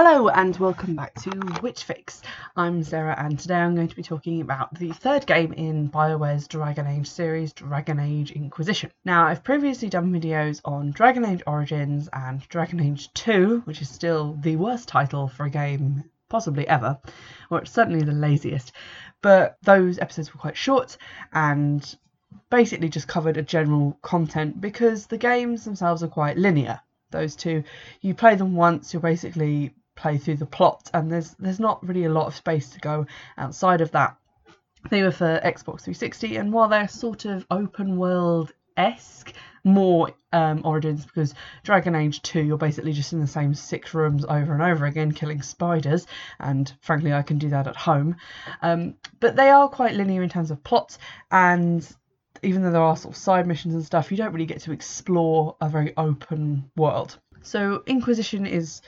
Hello and welcome back to Witchfix. I'm Sarah and today I'm going to be talking about the third game in BioWare's Dragon Age series, Dragon Age Inquisition. Now, I've previously done videos on Dragon Age Origins and Dragon Age 2, which is still the worst title for a game possibly ever, or it's certainly the laziest, but those episodes were quite short and basically just covered a general content because the games themselves are quite linear. Those two, you play them once, you'll basically play through the plot, and there's not really a lot of space to go outside of that. They were for Xbox 360, and while they're sort of open world-esque, more Origins, because Dragon Age 2, you're basically just in the same 6 rooms over and over again, killing spiders, and frankly I can do that at home. But they are quite linear in terms of plot, and even though there are sort of side missions and stuff, you don't really get to explore a very open world. So Inquisition is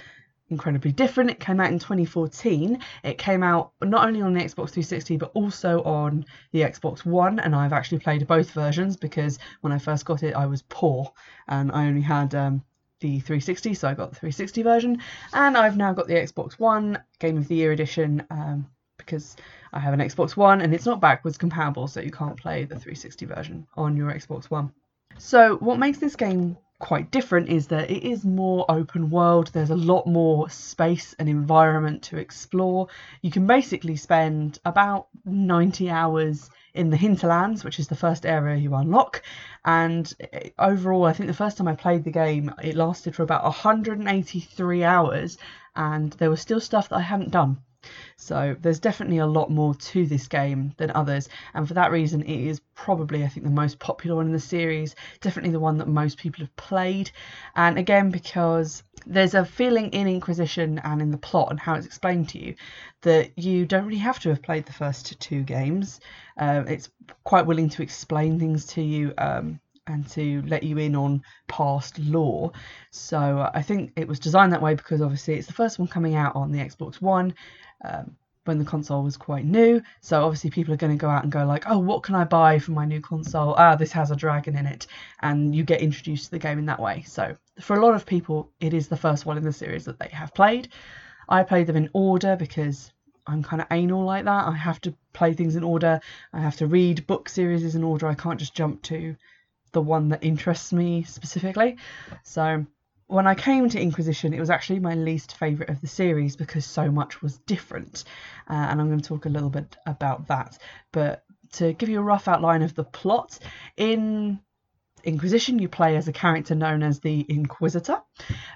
incredibly different. It came out in 2014. It came out not only on the Xbox 360 but also on the Xbox One, and I've actually played both versions because when I first got it I was poor and I only had the 360, so I got the 360 version, and I've now got the Xbox One Game of the Year edition because I have an Xbox One and it's not backwards compatible, so you can't play the 360 version on your Xbox One. So what makes this game quite different is that it is more open world. There's a lot more space and environment to explore. You can basically spend about 90 hours in the hinterlands, which is the first area you unlock, and overall I think the first time I played the game it lasted for about 183 hours and there was still stuff that I hadn't done. So there's definitely a lot more to this game than others, and for that reason it is probably, I think, the most popular one in the series, definitely the one that most people have played. And again, because there's a feeling in Inquisition and in the plot and how it's explained to you that you don't really have to have played the first two games. It's quite willing to explain things to you and to let you in on past lore. So I think it was designed that way because obviously it's the first one coming out on the Xbox One when the console was quite new, so obviously people are going to go out and go like, oh, what can I buy for my new console? Ah, this has a dragon in it, and you get introduced to the game in that way. So for a lot of people it is the first one in the series that they have played. I played them in order because I'm kind of anal like that. I have to play things in order. I have to read book series in order. I can't just jump to the one that interests me specifically. So when I came to Inquisition, it was actually my least favourite of the series because so much was different, and I'm going to talk a little bit about that. But to give you a rough outline of the plot, in Inquisition you play as a character known as the Inquisitor.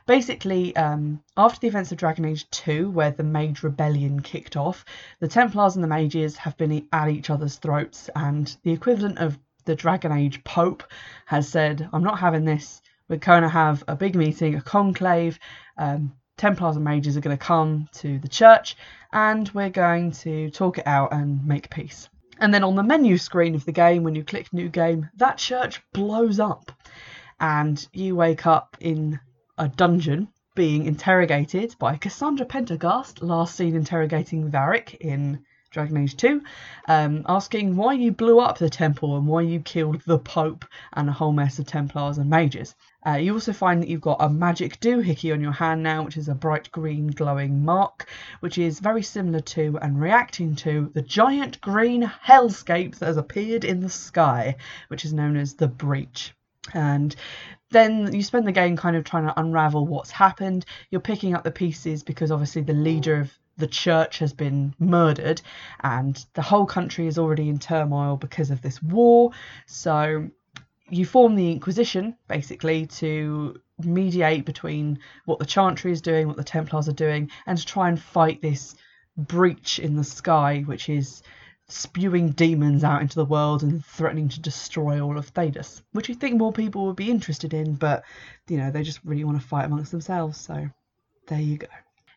Basically, after the events of Dragon Age 2, where the Mage Rebellion kicked off, the Templars and the Mages have been at each other's throats, and the equivalent of the Dragon Age Pope has said, I'm not having this, we're going to have a big meeting, a conclave, Templars and Mages are going to come to the church and we're going to talk it out and make peace. And then on the menu screen of the game, when you click new game, that church blows up and you wake up in a dungeon being interrogated by Cassandra Pentagast, last seen interrogating Varric in Dragon Age 2, asking why you blew up the temple and why you killed the Pope and a whole mess of Templars and Mages. You also find that you've got a magic doohickey on your hand now, which is a bright green glowing mark, which is very similar to and reacting to the giant green hellscape that has appeared in the sky, which is known as the Breach. And then you spend the game kind of trying to unravel what's happened. You're picking up the pieces because obviously the leader of the church has been murdered and the whole country is already in turmoil because of this war. So you form the Inquisition basically to mediate between what the Chantry is doing, what the Templars are doing, and to try and fight this breach in the sky, which is spewing demons out into the world and threatening to destroy all of Thedas, which you think more people would be interested in, but you know, they just really want to fight amongst themselves. So there you go.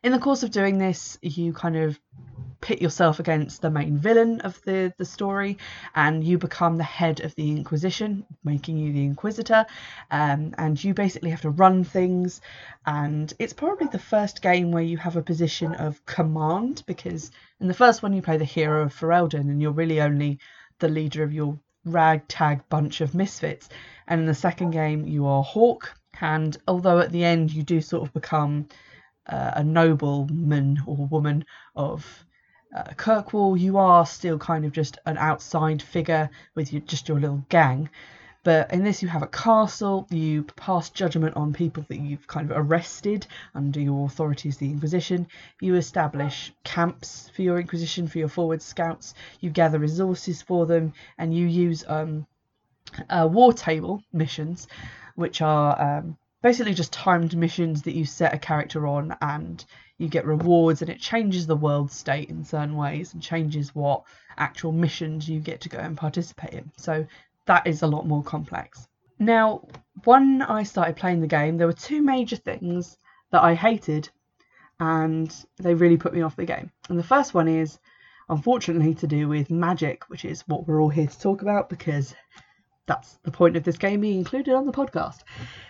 In the course of doing this, you kind of pit yourself against the main villain of the story, and you become the head of the Inquisition, making you the Inquisitor, and you basically have to run things. And it's probably the first game where you have a position of command, because in the first one you play the hero of Ferelden, and you're really only the leader of your ragtag bunch of misfits. And in the second game you are Hawk, and although at the end you do sort of become a nobleman or woman of Kirkwall, you are still kind of just an outside figure with just your little gang. But in this, you have a castle, you pass judgment on people that you've kind of arrested under your authority as the Inquisition, you establish camps for your Inquisition, for your forward scouts, you gather resources for them, and you use war table missions, which are basically just timed missions that you set a character on, and you get rewards, and it changes the world state in certain ways and changes what actual missions you get to go and participate in. So that is a lot more complex. Now, when I started playing the game, there were two major things that I hated and they really put me off the game. And the first one is, unfortunately, to do with magic, which is what we're all here to talk about because that's the point of this game being included on the podcast.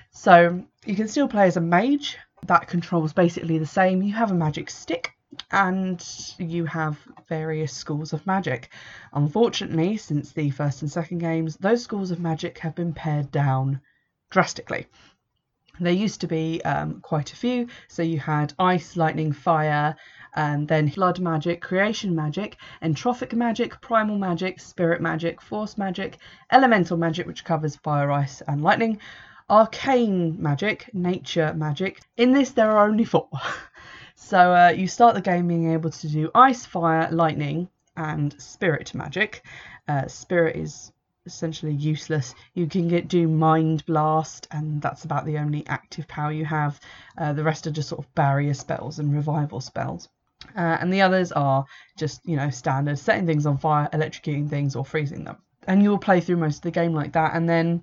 So you can still play as a mage. That controls basically the same. You have a magic stick and you have various schools of magic. Unfortunately, since the first and second games, those schools of magic have been pared down drastically. There used to be quite a few, so you had ice, lightning, fire, and then blood magic, creation magic, entrophic magic, primal magic, spirit magic, force magic, elemental magic, which covers fire, ice and lightning, arcane magic, nature magic. In this there are only 4. So you start the game being able to do ice, fire, lightning and spirit magic. Spirit is essentially useless. You can do mind blast, and that's about the only active power you have. The rest are just sort of barrier spells and revival spells. And the others are just, you know, standard, setting things on fire, electrocuting things or freezing them. And you will play through most of the game like that, and then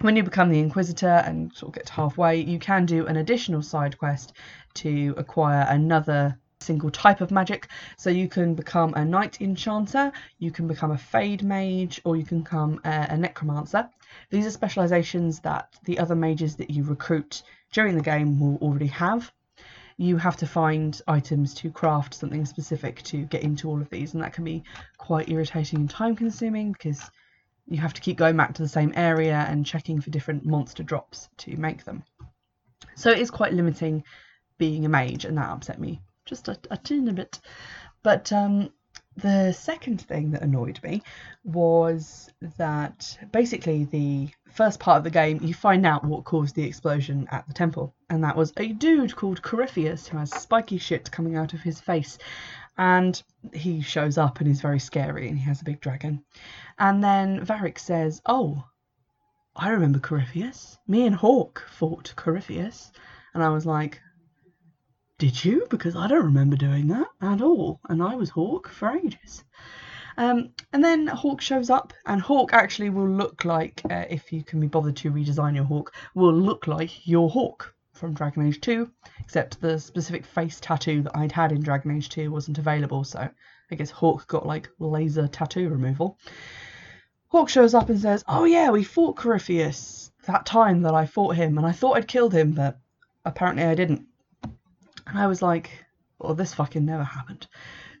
when you become the Inquisitor and sort of get to halfway, you can do an additional side quest to acquire another single type of magic. So you can become a Knight Enchanter, you can become a Fade Mage, or you can become a Necromancer. These are specialisations that the other mages that you recruit during the game will already have. You have to find items to craft something specific to get into all of these, and that can be quite irritating and time consuming because you have to keep going back to the same area and checking for different monster drops to make them. So it is quite limiting being a mage, and that upset me just a teeny bit. But the second thing that annoyed me was that basically the first part of the game, you find out what caused the explosion at the temple. And that was a dude called Corypheus who has spiky shit coming out of his face. And he shows up and is very scary and he has a big dragon. And then Varric says, "Oh, I remember Corypheus. Me and Hawk fought Corypheus." And I was like, "Did you? Because I don't remember doing that at all. And I was Hawk for ages." And then Hawk shows up, and Hawk actually will look like, if you can be bothered to redesign your Hawk, will look like your Hawk from Dragon Age 2, except the specific face tattoo that I'd had in Dragon Age 2 wasn't available, so I guess Hawk got like laser tattoo removal. Hawk shows up and says, "Oh yeah, we fought Corypheus that time that I fought him, and I thought I'd killed him, but apparently I didn't." And I was like, well, this fucking never happened.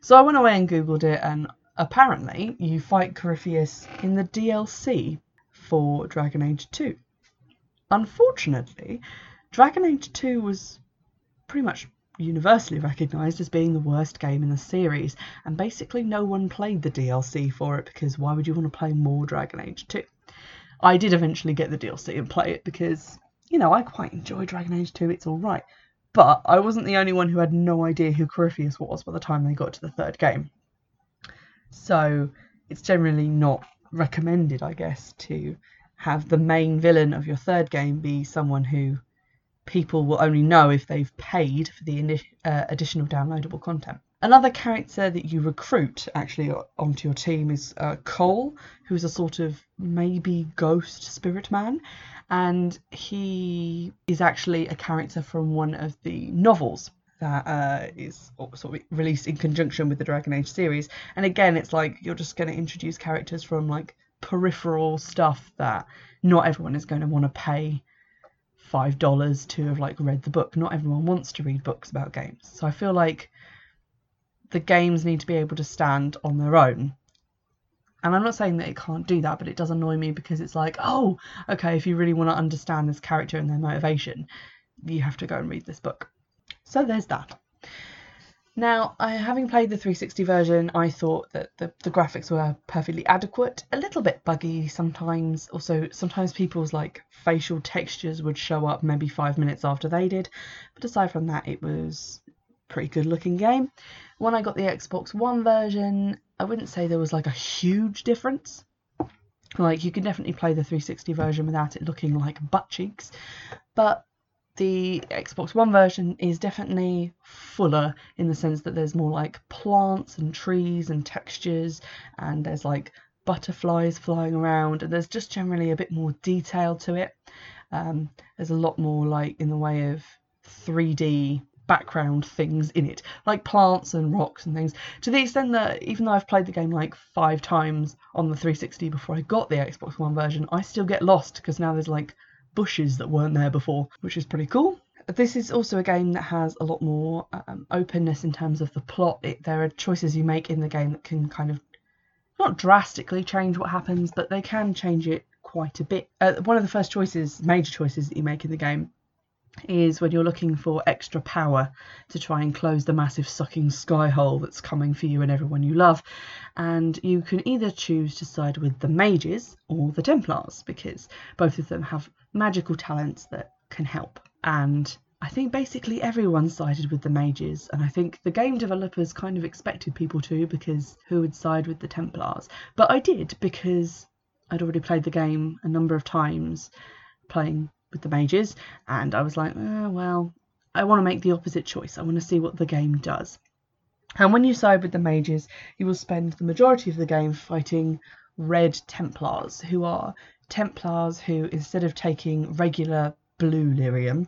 So I went away and googled it, and apparently you fight Corypheus in the DLC for Dragon Age 2. Unfortunately, Dragon Age 2 was pretty much universally recognised as being the worst game in the series, and basically no one played the DLC for it because why would you want to play more Dragon Age 2? I did eventually get the DLC and play it because, you know, I quite enjoy Dragon Age 2, it's alright. But I wasn't the only one who had no idea who Corypheus was by the time they got to the third game. So it's generally not recommended, I guess, to have the main villain of your third game be someone who people will only know if they've paid for the additional downloadable content. Another character that you recruit actually onto your team is Cole, who's a sort of maybe ghost spirit man, and he is actually a character from one of the novels that is sort of released in conjunction with the Dragon Age series. And again, it's like you're just going to introduce characters from like peripheral stuff that not everyone is going to want to pay $5 to have like read the book. Not everyone wants to read books about games, so I feel like the games need to be able to stand on their own. And I'm not saying that it can't do that, but it does annoy me because it's like, oh, okay, if you really want to understand this character and their motivation, you have to go and read this book. So there's that. Now, having played the 360 version, I thought that the graphics were perfectly adequate, a little bit buggy sometimes. Also, sometimes people's like facial textures would show up maybe 5 minutes after they did. But aside from that, it was a pretty good looking game. When I got the Xbox One version, I wouldn't say there was like a huge difference. Like, you could definitely play the 360 version without it looking like butt cheeks, but the Xbox One version is definitely fuller in the sense that there's more like plants and trees and textures, and there's like butterflies flying around, and there's just generally a bit more detail to it. There's a lot more like in the way of 3D background things in it, like plants and rocks and things, to the extent that even though I've played the game like 5 times on the 360 before I got the Xbox One version, I still get lost because now there's like bushes that weren't there before, which is pretty cool. This is also a game that has a lot more openness in terms of the plot. There are choices you make in the game that can kind of not drastically change what happens, but they can change it quite a bit. One of the first choices, major choices that you make in the game, is when you're looking for extra power to try and close the massive sucking sky hole that's coming for you and everyone you love. And you can either choose to side with the mages or the Templars, because both of them have magical talents that can help. And I think basically everyone sided with the mages, and I think the game developers kind of expected people to, because who would side with the Templars? But I did, because I'd already played the game a number of times playing with the mages, and I was like, well, I want to make the opposite choice. I want to see what the game does. And when you side with the mages, you will spend the majority of the game fighting red Templars, who are Templars who, instead of taking regular blue Lyrium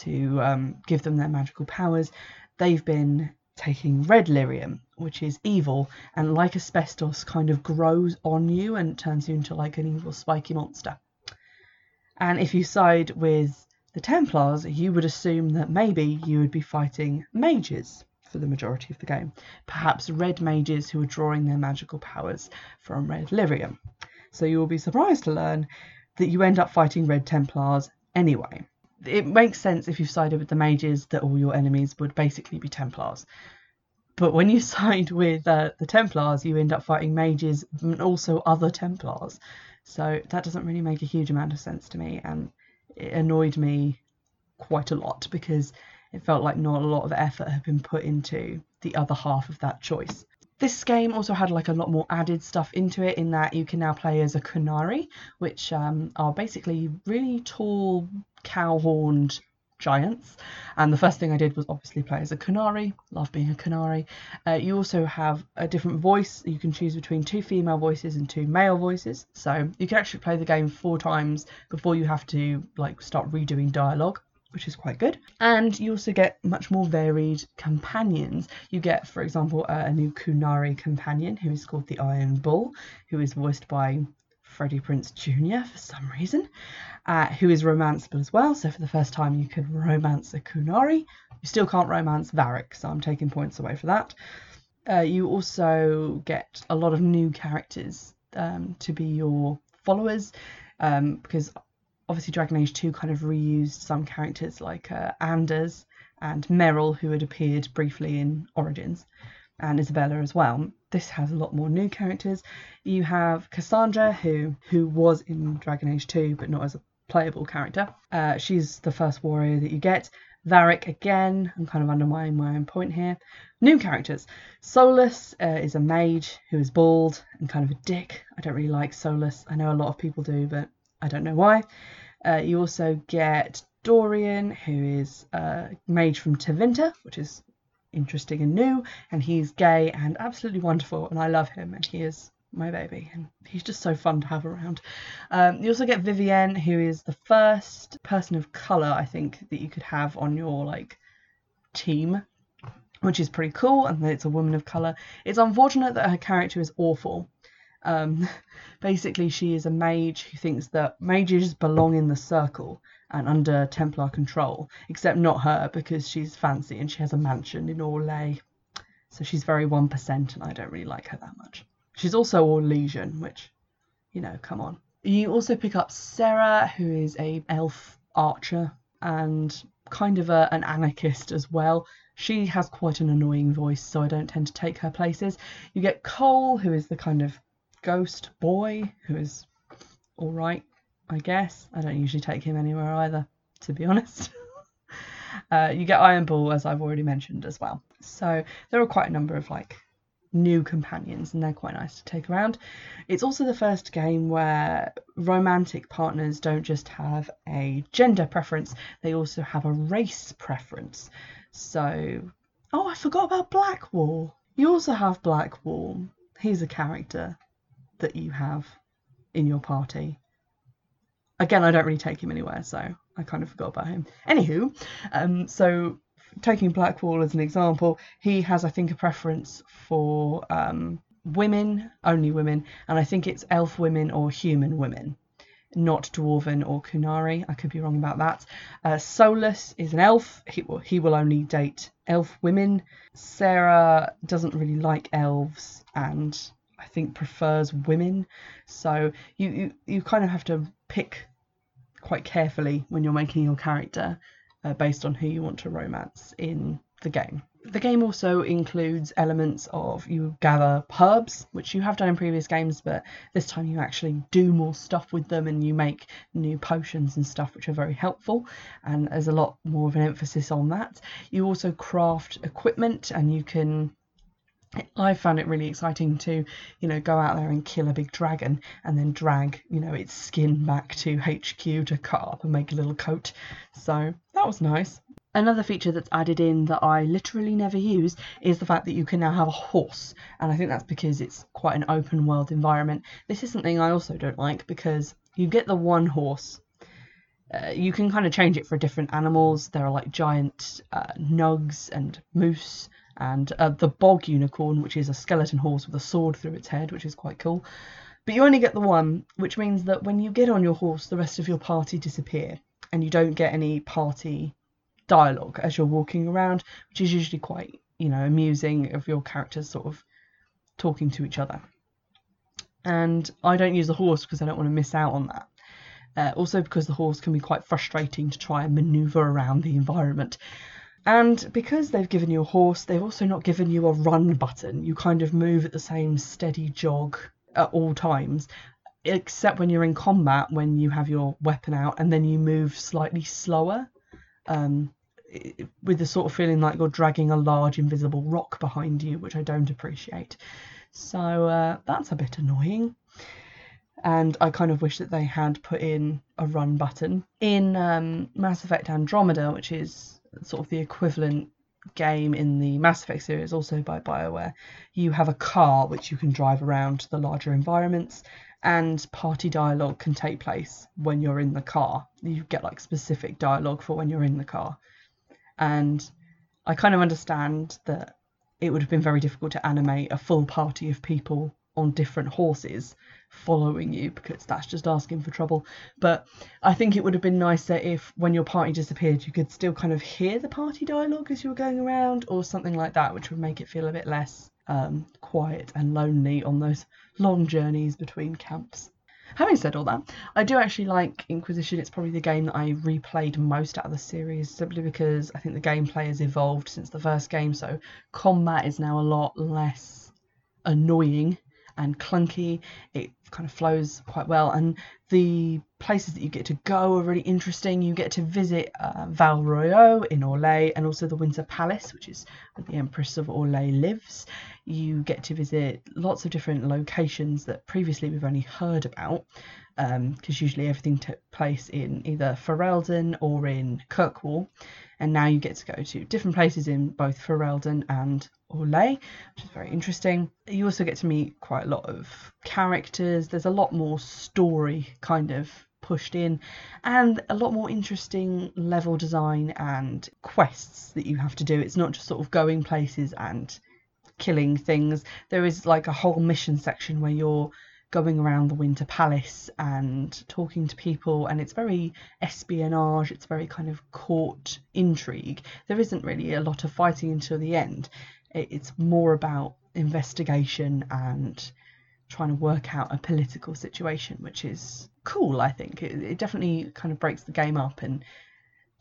to give them their magical powers, they've been taking red Lyrium, which is evil, and like asbestos kind of grows on you and turns you into like an evil spiky monster. And if you side with the Templars, you would assume that maybe you would be fighting mages for the majority of the game. Perhaps red mages who are drawing their magical powers from red Lyrium. So you will be surprised to learn that you end up fighting red Templars anyway. It makes sense if you've sided with the mages that all your enemies would basically be Templars. But when you side with the Templars, you end up fighting mages and also other Templars. So that doesn't really make a huge amount of sense to me, and it annoyed me quite a lot because it felt like not a lot of effort had been put into the other half of that choice. This game also had like a lot more added stuff into it, in that you can now play as a Qunari, which are basically really tall cow-horned giants, and the first thing I did was obviously play as a Qunari. Love being a Qunari. You also have a different voice. You can choose between 2 female voices and 2 male voices, so you can actually play the game 4 times before you have to like start redoing dialogue, which is quite good. And you also get much more varied companions. You get, for example, a new Qunari companion who is called the Iron Bull, who is voiced by Freddie Prinze Jr. for some reason, who is romanceable as well. So for the first time you can romance a Qunari. You still can't romance Varric, so I'm taking points away for that. You also get a lot of new characters to be your followers, because obviously Dragon Age 2 kind of reused some characters like Anders and Merrill, who had appeared briefly in Origins, and Isabella as well. This has a lot more new characters. You have Cassandra, who was in Dragon Age 2, but not as a playable character. She's the first warrior that you get. Varric again. I'm kind of undermining my own point here. New characters. Solas is a mage who is bald and kind of a dick. I don't really like Solas. I know a lot of people do, but I don't know why. You also get Dorian, who is a mage from Tevinter, which is interesting and new, and he's gay and absolutely wonderful, and I love him, and he is my baby, and he's just so fun to have around. You also get Vivienne, who is the first person of colour, I think, that you could have on your like team, which is pretty cool, and it's a woman of colour. It's unfortunate that her character is awful. Basically, she is a mage who thinks that mages belong in the circle and under Templar control, except not her, because she's fancy and she has a mansion in Orlais. So she's very 1%, and I don't really like her that much. She's also Orlaisian, which, you know, come on. You also pick up Sarah, who is an elf archer, and kind of an anarchist as well. She has quite an annoying voice, so I don't tend to take her places. You get Cole, who is the kind of ghost boy, who is all right, I guess. I don't usually take him anywhere either, to be honest. You get Iron Bull, as I've already mentioned, as well. So there are quite a number of like new companions, and they're quite nice to take around. It's also the first game where romantic partners don't just have a gender preference, they also have a race preference. So, oh, I forgot about Blackwall. You also have Blackwall. He's a character that you have in your party. Again, I don't really take him anywhere, so I kind of forgot about him. Anywho, so taking Blackwall as an example, he has, I think, a preference for women, only women, and I think it's elf women or human women, not dwarven or Qunari. I could be wrong about that. Solas is an elf. He will only date elf women. Sarah doesn't really like elves and I think prefers women. So you kind of have to pick quite carefully when you're making your character, based on who you want to romance in the game. The game also includes elements of you gather herbs, which you have done in previous games, but this time you actually do more stuff with them and you make new potions and stuff, which are very helpful, and there's a lot more of an emphasis on that. You also craft equipment, and you can... I found it really exciting to, you know, go out there and kill a big dragon and then drag, you know, its skin back to HQ to cut up and make a little coat. So that was nice. Another feature that's added in that I literally never use is the fact that you can now have a horse, and I think that's because it's quite an open world environment. This is something I also don't like, because you get the one horse, you can kind of change it for different animals. There are like giant nugs and moose and the bog unicorn, which is a skeleton horse with a sword through its head, which is quite cool. But you only get the one, which means that when you get on your horse, the rest of your party disappear and you don't get any party dialogue as you're walking around, which is usually quite, you know, amusing, of your characters sort of talking to each other. And I don't use the horse because I don't want to miss out on that. Also because the horse can be quite frustrating to try and maneuver around the environment. And because they've given you a horse, they've also not given you a run button. You kind of move at the same steady jog at all times, except when you're in combat, when you have your weapon out, and then you move slightly slower, with the sort of feeling like you're dragging a large invisible rock behind you, which I don't appreciate. So that's a bit annoying. And I kind of wish that they had put in a run button. In Mass Effect Andromeda, which is sort of the equivalent game in the Mass Effect series, also by BioWare, you have a car which you can drive around to the larger environments, and party dialogue can take place when you're in the car. You get like specific dialogue for when you're in the car. And I kind of understand that it would have been very difficult to animate a full party of people on different horses following you, because that's just asking for trouble. But I think it would have been nicer if when your party disappeared you could still kind of hear the party dialogue as you were going around or something like that, which would make it feel a bit less quiet and lonely on those long journeys between camps. Having said all that, I do actually like Inquisition. It's probably the game that I replayed most out of the series, simply because I think the gameplay has evolved since the first game, so combat is now a lot less annoying and clunky. It kind of flows quite well, and the places that you get to go are really interesting. You get to visit Val Royeaux in Orlais, and also the Winter Palace, which is where the Empress of Orlais lives. You get to visit lots of different locations that previously we've only heard about, because usually everything took place in either Ferelden or in Kirkwall, and now you get to go to different places in both Ferelden and Orlais, which is very interesting. You also get to meet quite a lot of characters. There's a lot more story kind of pushed in, and a lot more interesting level design and quests that you have to do. It's not just sort of going places and killing things. There is like a whole mission section where you're going around the Winter Palace and talking to people, and it's very espionage. It's very kind of court intrigue. There isn't really a lot of fighting until the end. It's more about investigation and trying to work out a political situation, which is cool, I think. It definitely kind of breaks the game up and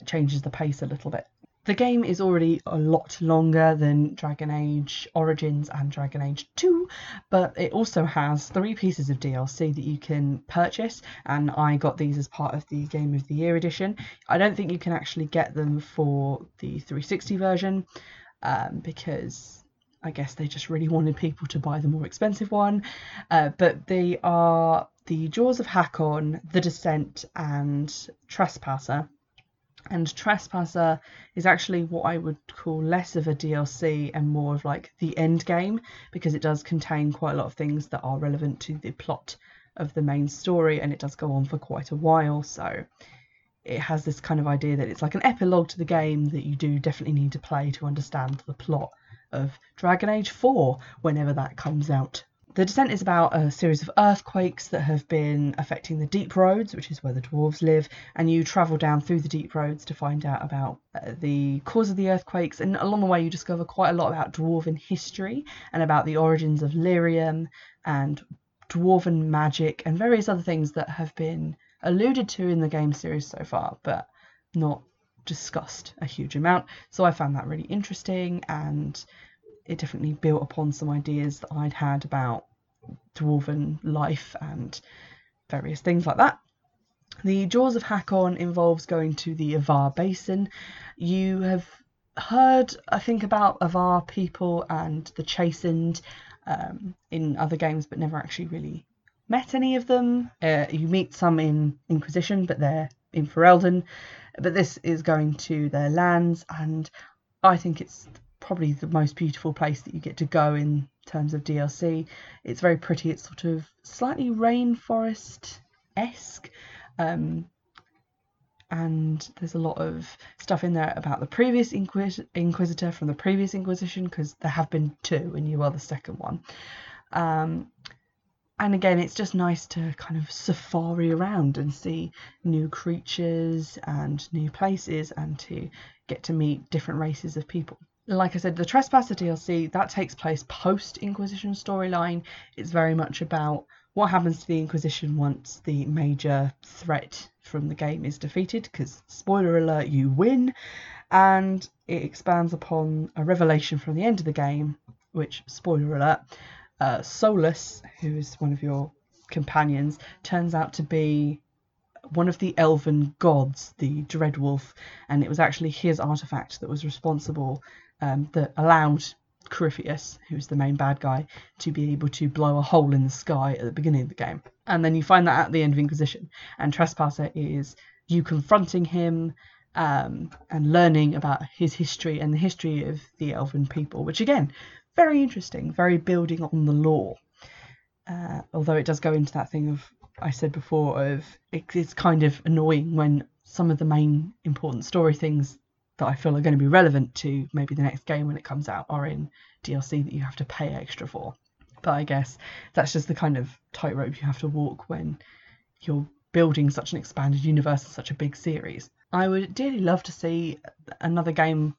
changes the pace a little bit. The game is already a lot longer than Dragon Age Origins and Dragon Age 2, but it also has 3 pieces of DLC that you can purchase, and I got these as part of the Game of the Year edition. I don't think you can actually get them for the 360 version, because I guess they just really wanted people to buy the more expensive one, but they are the Jaws of Hakkon, The Descent and Trespasser. And Trespasser is actually what I would call less of a DLC and more of like the end game, because it does contain quite a lot of things that are relevant to the plot of the main story, and it does go on for quite a while. So it has this kind of idea that it's like an epilogue to the game that you do definitely need to play to understand the plot of Dragon Age 4 whenever that comes out. The Descent is about a series of earthquakes that have been affecting the Deep Roads, which is where the dwarves live, and you travel down through the Deep Roads to find out about the cause of the earthquakes, and along the way you discover quite a lot about dwarven history and about the origins of Lyrium and dwarven magic and various other things that have been alluded to in the game series so far, but not discussed a huge amount. So I found that really interesting, and it definitely built upon some ideas that I'd had about dwarven life and various things like that. The Jaws of Hakkon involves going to the Avar Basin. You have heard, I think, about Avar people and the Chastened in other games, but never actually really met any of them. You meet some in Inquisition, but they're in Ferelden. But this is going to their lands, and I think it's probably the most beautiful place that you get to go in terms of DLC. It's very pretty. It's sort of slightly rainforest-esque, and there's a lot of stuff in there about the previous Inquisitor from the previous Inquisition, because there have been 2 and you are the second one. And again, it's just nice to kind of safari around and see new creatures and new places, and to get to meet different races of people. Like I said, the Trespasser DLC, that takes place post-Inquisition storyline. It's very much about what happens to the Inquisition once the major threat from the game is defeated, because, spoiler alert, you win. And it expands upon a revelation from the end of the game, which, spoiler alert, Solas, who is one of your companions, turns out to be one of the elven gods, the Dreadwolf, and it was actually his artifact that was responsible, that allowed Corypheus, who's the main bad guy, to be able to blow a hole in the sky at the beginning of the game. And then you find that at the end of Inquisition. And Trespasser is you confronting him and learning about his history and the history of the elven people, which, again, very interesting, very building on the lore. Although it does go into that thing of, I said before, of it's kind of annoying when some of the main important story things that I feel are going to be relevant to maybe the next game when it comes out are in DLC that you have to pay extra for. But I guess that's just the kind of tightrope you have to walk when you're building such an expanded universe and such a big series. I would dearly love to see another game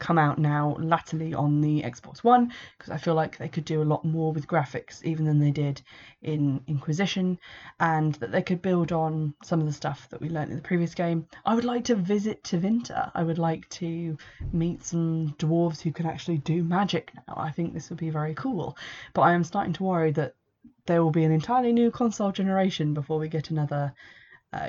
come out now latterly on the Xbox One, because I feel like they could do a lot more with graphics even than they did in Inquisition, and that they could build on some of the stuff that we learned in the previous game. I would like to visit Tevinter. I would like to meet some dwarves who can actually do magic now. I think this would be very cool, but I am starting to worry that there will be an entirely new console generation before we get another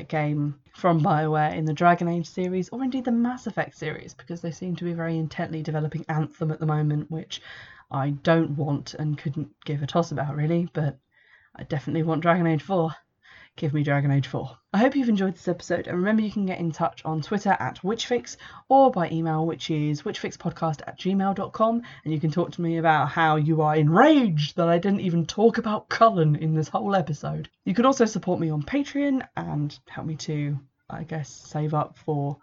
game from BioWare in the Dragon Age series, or indeed the Mass Effect series, because they seem to be very intently developing Anthem at the moment, which I don't want and couldn't give a toss about really, but I definitely want Dragon Age 4. Give me Dragon Age 4. I hope you've enjoyed this episode, and remember you can get in touch on Twitter @witchfix or by email, which is witchfixpodcast@gmail.com, and you can talk to me about how you are enraged that I didn't even talk about Cullen in this whole episode. You could also support me on Patreon and help me to, I guess, save up for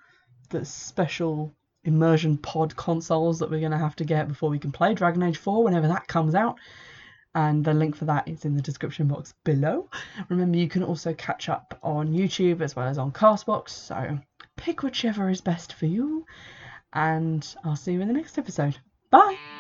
the special immersion pod consoles that we're going to have to get before we can play Dragon Age 4 whenever that comes out. And the link for that is in the description box below. Remember, you can also catch up on YouTube as well as on Castbox, so pick whichever is best for you. And I'll see you in the next episode. Bye!